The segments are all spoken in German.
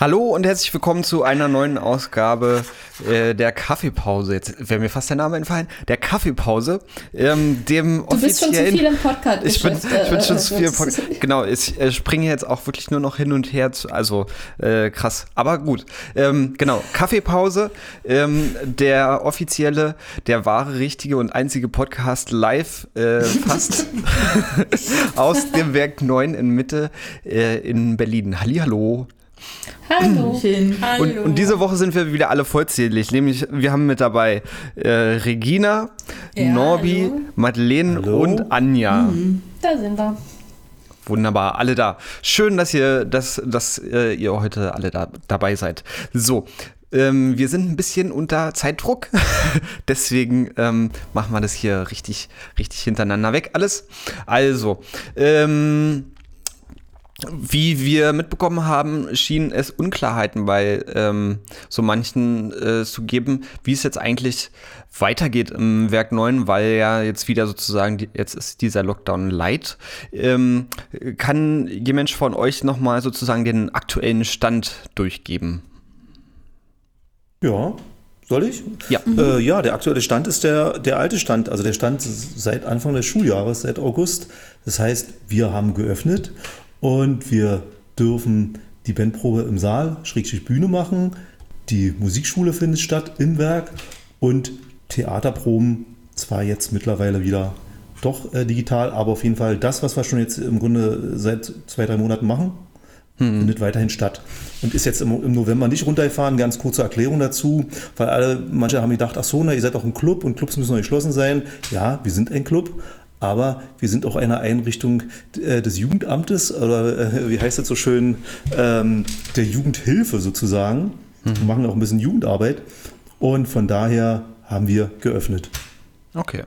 Hallo und herzlich willkommen zu einer neuen Ausgabe der Kaffeepause. Jetzt wäre mir fast der Name entfallen. Der Kaffeepause. Du bist schon zu viel im Podcast. Ich bin schon zu viel im Podcast. Genau, ich springe jetzt auch wirklich nur noch hin und her. Krass. Aber gut. Genau, Kaffeepause. Der offizielle, der wahre, richtige und einzige Podcast live fast aus dem Werk 9 in Mitte in Berlin. Hallihallo. Hallo. Und diese Woche sind wir wieder alle vollzählig, nämlich wir haben mit dabei Regina, ja, Norbi, hallo. Madeleine hallo. Und Anja. Mhm. Da sind wir. Wunderbar, alle da. Schön, dass ihr heute alle dabei seid. So, wir sind ein bisschen unter Zeitdruck, deswegen machen wir das hier richtig, richtig hintereinander weg alles. Also, wie wir mitbekommen haben, schienen es Unklarheiten bei so manchen zu geben, wie es jetzt eigentlich weitergeht im Werk 9, weil ja jetzt wieder sozusagen, jetzt ist dieser Lockdown light. Kann jemand von euch nochmal sozusagen den aktuellen Stand durchgeben? Ja, soll ich? Ja. Ja, der aktuelle Stand ist der alte Stand, also der Stand seit Anfang des Schuljahres, seit August. Das heißt, wir haben geöffnet. Und wir dürfen die Bandprobe im Saal, / Bühne machen. Die Musikschule findet statt im Werk. Und Theaterproben, zwar jetzt mittlerweile wieder doch digital, aber auf jeden Fall das, was wir schon jetzt im Grunde seit 2-3 Monaten machen, findet weiterhin statt. Und ist jetzt im November nicht runtergefahren. Ganz kurze Erklärung dazu, weil manche haben gedacht, ach so, na, ihr seid doch ein Club und Clubs müssen noch geschlossen sein. Ja, wir sind ein Club. Aber wir sind auch eine Einrichtung des Jugendamtes oder wie heißt das so schön, der Jugendhilfe sozusagen. Wir machen auch ein bisschen Jugendarbeit und von daher haben wir geöffnet. Okay,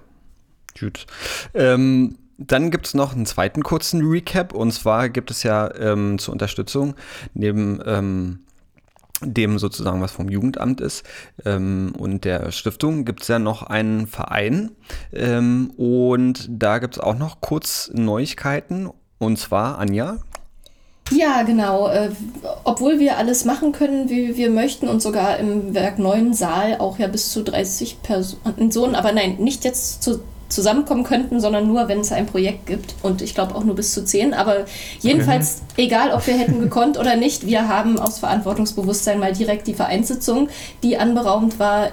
gut. Dann gibt es noch einen zweiten kurzen Recap und zwar gibt es ja zur Unterstützung neben dem sozusagen, was vom Jugendamt ist und der Stiftung, gibt es ja noch einen Verein und da gibt es auch noch kurz Neuigkeiten und zwar Anja. Ja, genau. Obwohl wir alles machen können, wie wir möchten und sogar im Werk 9 Saal auch ja bis zu 30 Personen, aber nein, nicht jetzt zusammenkommen könnten, sondern nur, wenn es ein Projekt gibt. Und ich glaube auch nur bis zu 10. Aber jedenfalls, egal, ob wir hätten gekonnt oder nicht, wir haben aus Verantwortungsbewusstsein mal direkt die Vereinssitzung, die anberaumt war,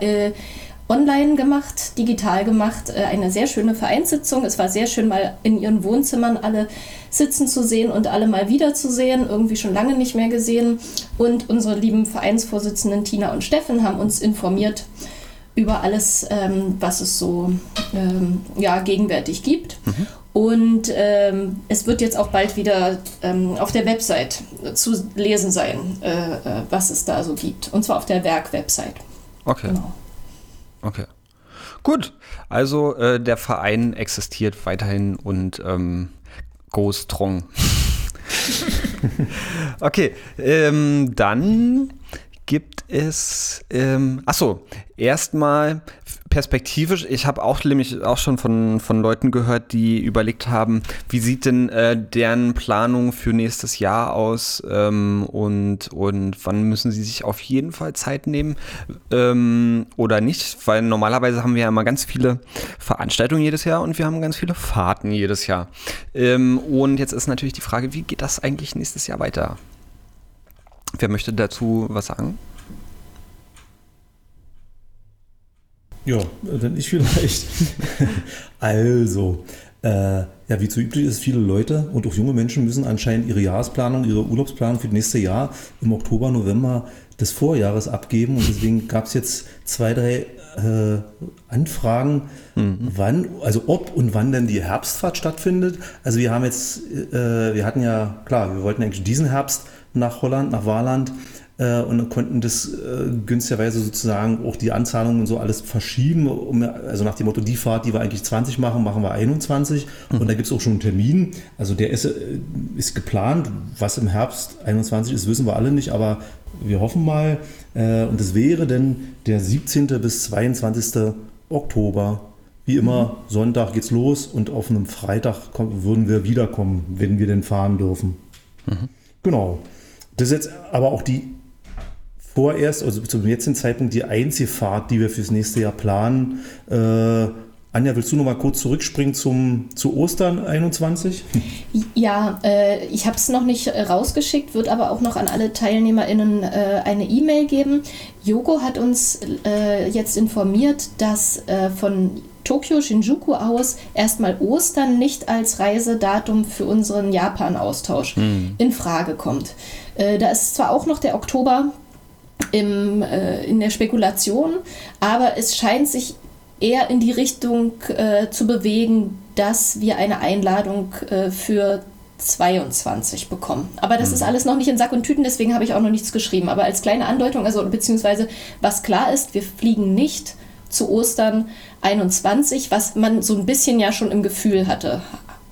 online gemacht, digital gemacht. Eine sehr schöne Vereinssitzung. Es war sehr schön, mal in ihren Wohnzimmern alle sitzen zu sehen und alle mal wieder zu sehen. Irgendwie schon lange nicht mehr gesehen. Und unsere lieben Vereinsvorsitzenden Tina und Steffen haben uns informiert, über alles, was es so gegenwärtig gibt. Mhm. Und es wird jetzt auch bald wieder auf der Website zu lesen sein, was es da so gibt. Und zwar auf der Werk-Website. Okay. Genau. Okay. Gut. Also der Verein existiert weiterhin und go strong. Okay. Dann gibt es, erstmal perspektivisch, ich habe auch nämlich auch schon von Leuten gehört, die überlegt haben, wie sieht denn deren Planung für nächstes Jahr aus und wann müssen sie sich auf jeden Fall Zeit nehmen oder nicht, weil normalerweise haben wir ja immer ganz viele Veranstaltungen jedes Jahr und wir haben ganz viele Fahrten jedes Jahr. Und jetzt ist natürlich die Frage, wie geht das eigentlich nächstes Jahr weiter? Wer möchte dazu was sagen? Ja, dann ich vielleicht. Also, wie zu üblich ist, viele Leute und auch junge Menschen müssen anscheinend ihre Jahresplanung, ihre Urlaubsplanung für das nächste Jahr im Oktober, November des Vorjahres abgeben. Und deswegen gab es jetzt 2-3 Anfragen, ob und wann denn die Herbstfahrt stattfindet. Also wir haben jetzt, wir hatten ja, klar, wir wollten eigentlich diesen Herbst nach Holland, nach Waarland, und konnten das günstigerweise sozusagen auch die Anzahlungen und so alles verschieben. Um, also nach dem Motto, die Fahrt, die wir eigentlich 20 machen, machen wir 21. Mhm. Und da gibt es auch schon einen Termin. Also der ist geplant. Was im Herbst 21 ist, wissen wir alle nicht, aber wir hoffen mal. Und das wäre dann der 17. bis 22. Oktober. Wie immer, Sonntag geht's los und auf einem Freitag würden wir wiederkommen, wenn wir denn fahren dürfen. Mhm. Genau. Das ist jetzt aber auch die vorerst, also zum jetzigen Zeitpunkt, die einzige Fahrt, die wir fürs nächste Jahr planen. Anja, willst du noch mal kurz zurückspringen zu Ostern 21? Ja, ich habe es noch nicht rausgeschickt, wird aber auch noch an alle TeilnehmerInnen eine E-Mail geben. Jogo hat uns jetzt informiert, dass von Tokio Shinjuku aus erstmal Ostern nicht als Reisedatum für unseren Japan-Austausch in Frage kommt. Da ist zwar auch noch der Oktober in der Spekulation, aber es scheint sich eher in die Richtung zu bewegen, dass wir eine Einladung für 22 bekommen. Aber das ist alles noch nicht in Sack und Tüten, deswegen habe ich auch noch nichts geschrieben. Aber als kleine Andeutung, also beziehungsweise was klar ist, wir fliegen nicht zu Ostern 21, was man so ein bisschen ja schon im Gefühl hatte.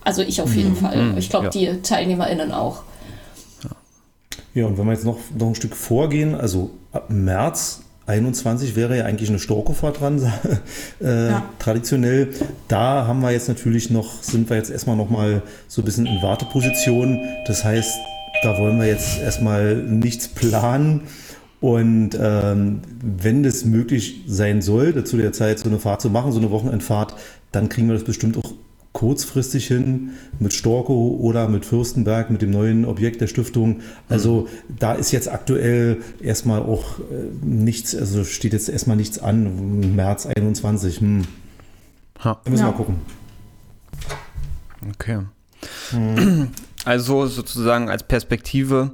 Also ich auf jeden Fall. Ich glaube, die TeilnehmerInnen auch. Ja, und wenn wir jetzt noch ein Stück vorgehen, also ab März 21 wäre ja eigentlich eine Storko-Fahrt dran, traditionell. Da haben wir jetzt natürlich sind wir jetzt erstmal noch mal so ein bisschen in Warteposition. Das heißt, da wollen wir jetzt erstmal nichts planen. Und wenn das möglich sein sollte, zu der Zeit so eine Fahrt zu machen, so eine Wochenendfahrt, dann kriegen wir das bestimmt auch kurzfristig hin mit Storko oder mit Fürstenberg, mit dem neuen Objekt der Stiftung. Also da ist jetzt aktuell erstmal auch nichts, also steht jetzt erstmal nichts an, März 21. Da müssen wir mal gucken. Okay. Also sozusagen als Perspektive,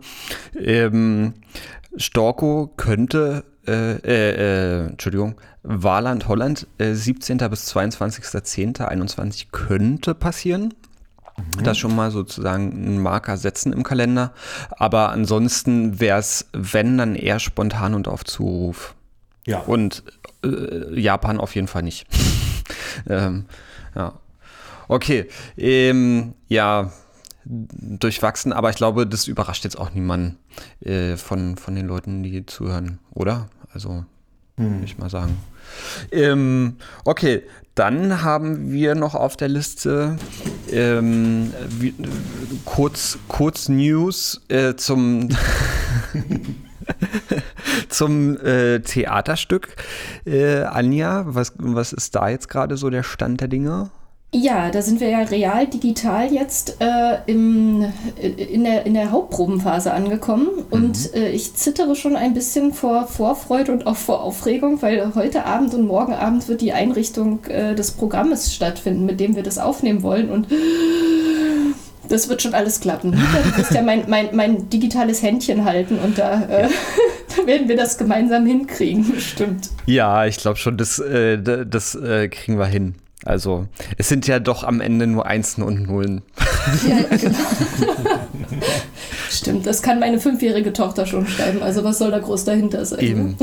Storko könnte, Waarland, Holland, 17. bis 22.10.21 könnte passieren. Das schon mal sozusagen einen Marker setzen im Kalender. Aber ansonsten wäre es, wenn, dann eher spontan und auf Zuruf. Ja. Und Japan auf jeden Fall nicht. Okay. Durchwachsen, aber ich glaube, das überrascht jetzt auch niemanden von den Leuten, die zuhören, oder? Also, würde ich mal sagen. Okay, dann haben wir noch auf der Liste kurz News zum Theaterstück. Anja, was ist da jetzt gerade so der Stand der Dinge? Ja, da sind wir ja real digital jetzt in der Hauptprobenphase angekommen und ich zittere schon ein bisschen vor Vorfreude und auch vor Aufregung, weil heute Abend und morgen Abend wird die Einrichtung des Programmes stattfinden, mit dem wir das aufnehmen wollen, und das wird schon alles klappen. Du wirst ja mein digitales Händchen halten und da werden wir das gemeinsam hinkriegen, bestimmt. Ja, ich glaube schon, das kriegen wir hin. Also, es sind ja doch am Ende nur Einsen und Nullen. Ja, genau. Stimmt, das kann meine 5-jährige Tochter schon schreiben. Also, was soll da groß dahinter sein? Eben.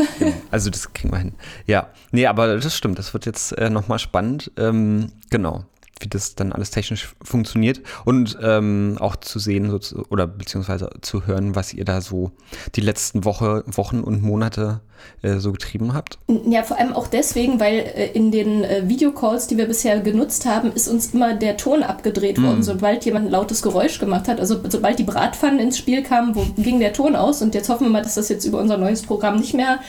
Also, das kriegen wir hin. Ja, nee, aber das stimmt. Das wird jetzt nochmal spannend. Genau, wie das dann alles technisch funktioniert. Und auch zu sehen oder beziehungsweise zu hören, was ihr da so die letzten Wochen und Monate so getrieben habt. Ja, vor allem auch deswegen, weil in den Videocalls, die wir bisher genutzt haben, ist uns immer der Ton abgedreht worden, sobald jemand ein lautes Geräusch gemacht hat. Also sobald die Bratpfannen ins Spiel kamen, ging der Ton aus. Und jetzt hoffen wir mal, dass das jetzt über unser neues Programm nicht mehr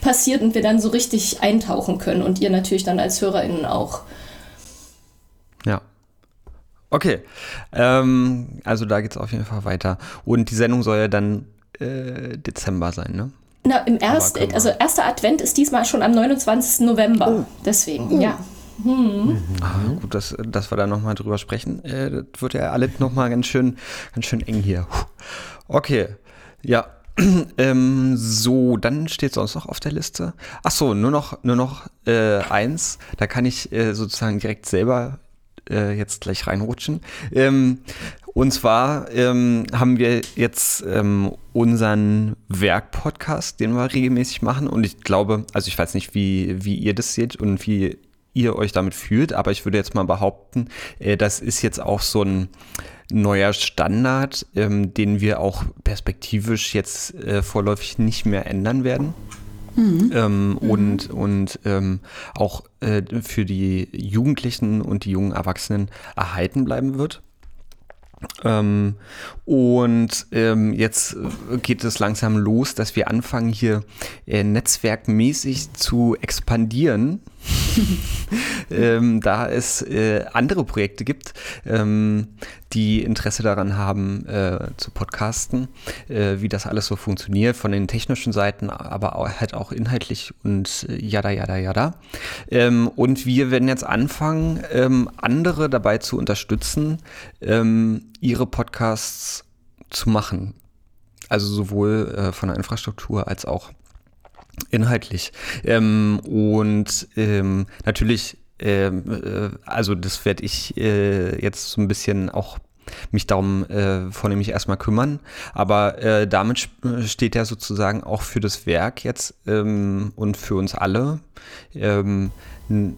passiert und wir dann so richtig eintauchen können. Und ihr natürlich dann als HörerInnen auch. Ja. Okay. Also da geht's auf jeden Fall weiter. Und die Sendung soll ja dann Dezember sein, ne? Na, erster Advent ist diesmal schon am 29. November. Oh. Deswegen, ja. Gut, dass wir da nochmal drüber sprechen. Das wird ja alles nochmal ganz schön eng hier. Okay, ja. So, dann steht sonst noch auf der Liste. Ach so, nur noch eins. Da kann ich sozusagen direkt selber jetzt gleich reinrutschen. Und zwar haben wir jetzt unseren Werk-Podcast, den wir regelmäßig machen. Und ich glaube, also ich weiß nicht, wie ihr das seht und wie ihr euch damit fühlt, aber ich würde jetzt mal behaupten, das ist jetzt auch so ein neuer Standard, den wir auch perspektivisch jetzt vorläufig nicht mehr ändern werden. Mhm. Und auch für die Jugendlichen und die jungen Erwachsenen erhalten bleiben wird. Jetzt geht es langsam los, dass wir anfangen, hier netzwerkmäßig zu expandieren, da es andere Projekte gibt, die Interesse daran haben, zu podcasten, wie das alles so funktioniert, von den technischen Seiten, aber auch, halt auch inhaltlich und jada. Und wir werden jetzt anfangen, andere dabei zu unterstützen, ihre Podcasts zu machen. Also sowohl von der Infrastruktur als auch inhaltlich. Natürlich, also das werde ich jetzt so ein bisschen auch mich darum vornehmlich erstmal kümmern, aber damit steht ja sozusagen auch für das Werk jetzt und für uns alle ein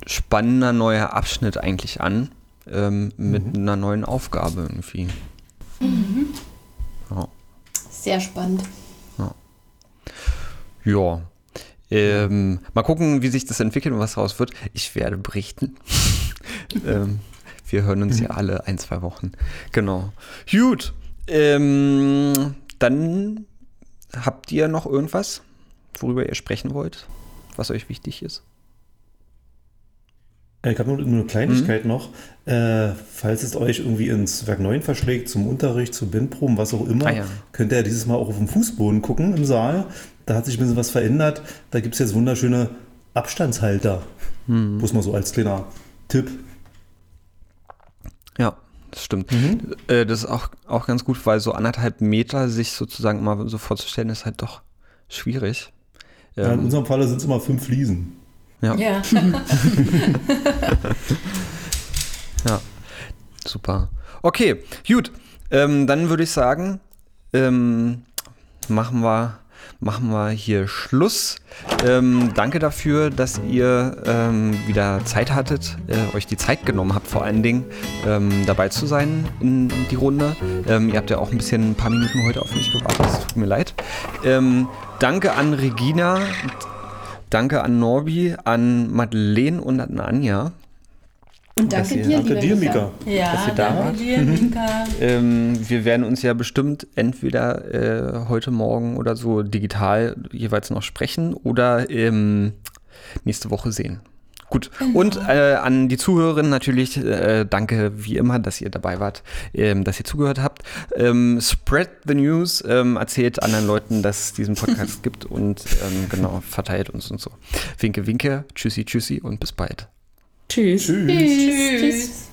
spannender neuer Abschnitt eigentlich an, mit einer neuen Aufgabe irgendwie. Mhm. Ja. Sehr spannend. Ja. Mal gucken, wie sich das entwickelt und was daraus wird. Ich werde berichten. Wir hören uns ja alle 1-2 Wochen. Genau. Gut. Dann habt ihr noch irgendwas, worüber ihr sprechen wollt, was euch wichtig ist? Ich habe nur eine Kleinigkeit noch. Falls es euch irgendwie ins Werk 9 verschlägt, zum Unterricht, zu Bandproben, was auch immer, könnt ihr dieses Mal auch auf dem Fußboden gucken im Saal. Da hat sich ein bisschen was verändert. Da gibt es jetzt wunderschöne Abstandshalter. Muss man so als kleiner Tipp. Ja, das stimmt. Das ist auch ganz gut, weil so 1,5 Meter sich sozusagen mal so vorzustellen, ist halt doch schwierig. Ja, in unserem Falle sind es immer 5 Fliesen. Ja. Ja, super. Okay, gut. Dann würde ich sagen, machen wir hier Schluss. Danke dafür, dass ihr wieder Zeit hattet, euch die Zeit genommen habt, vor allen Dingen dabei zu sein in die Runde. Ihr habt ja auch ein paar Minuten heute auf mich gewartet, es tut mir leid. Danke an Regina, danke an Norbi, an Madeleine und an Anja. Und danke dir, Mika. Ja, dass ihr da wart. Wir werden uns ja bestimmt entweder heute Morgen oder so digital jeweils noch sprechen oder nächste Woche sehen. Gut. Genau. Und an die Zuhörerinnen natürlich, danke wie immer, dass ihr dabei wart, dass ihr zugehört habt. Spread the news, erzählt anderen Leuten, dass es diesen Podcast gibt und verteilt uns und so. Winke, winke, tschüssi, tschüssi und bis bald. Tschüss. Tschüss. Tschüss. Tschüss.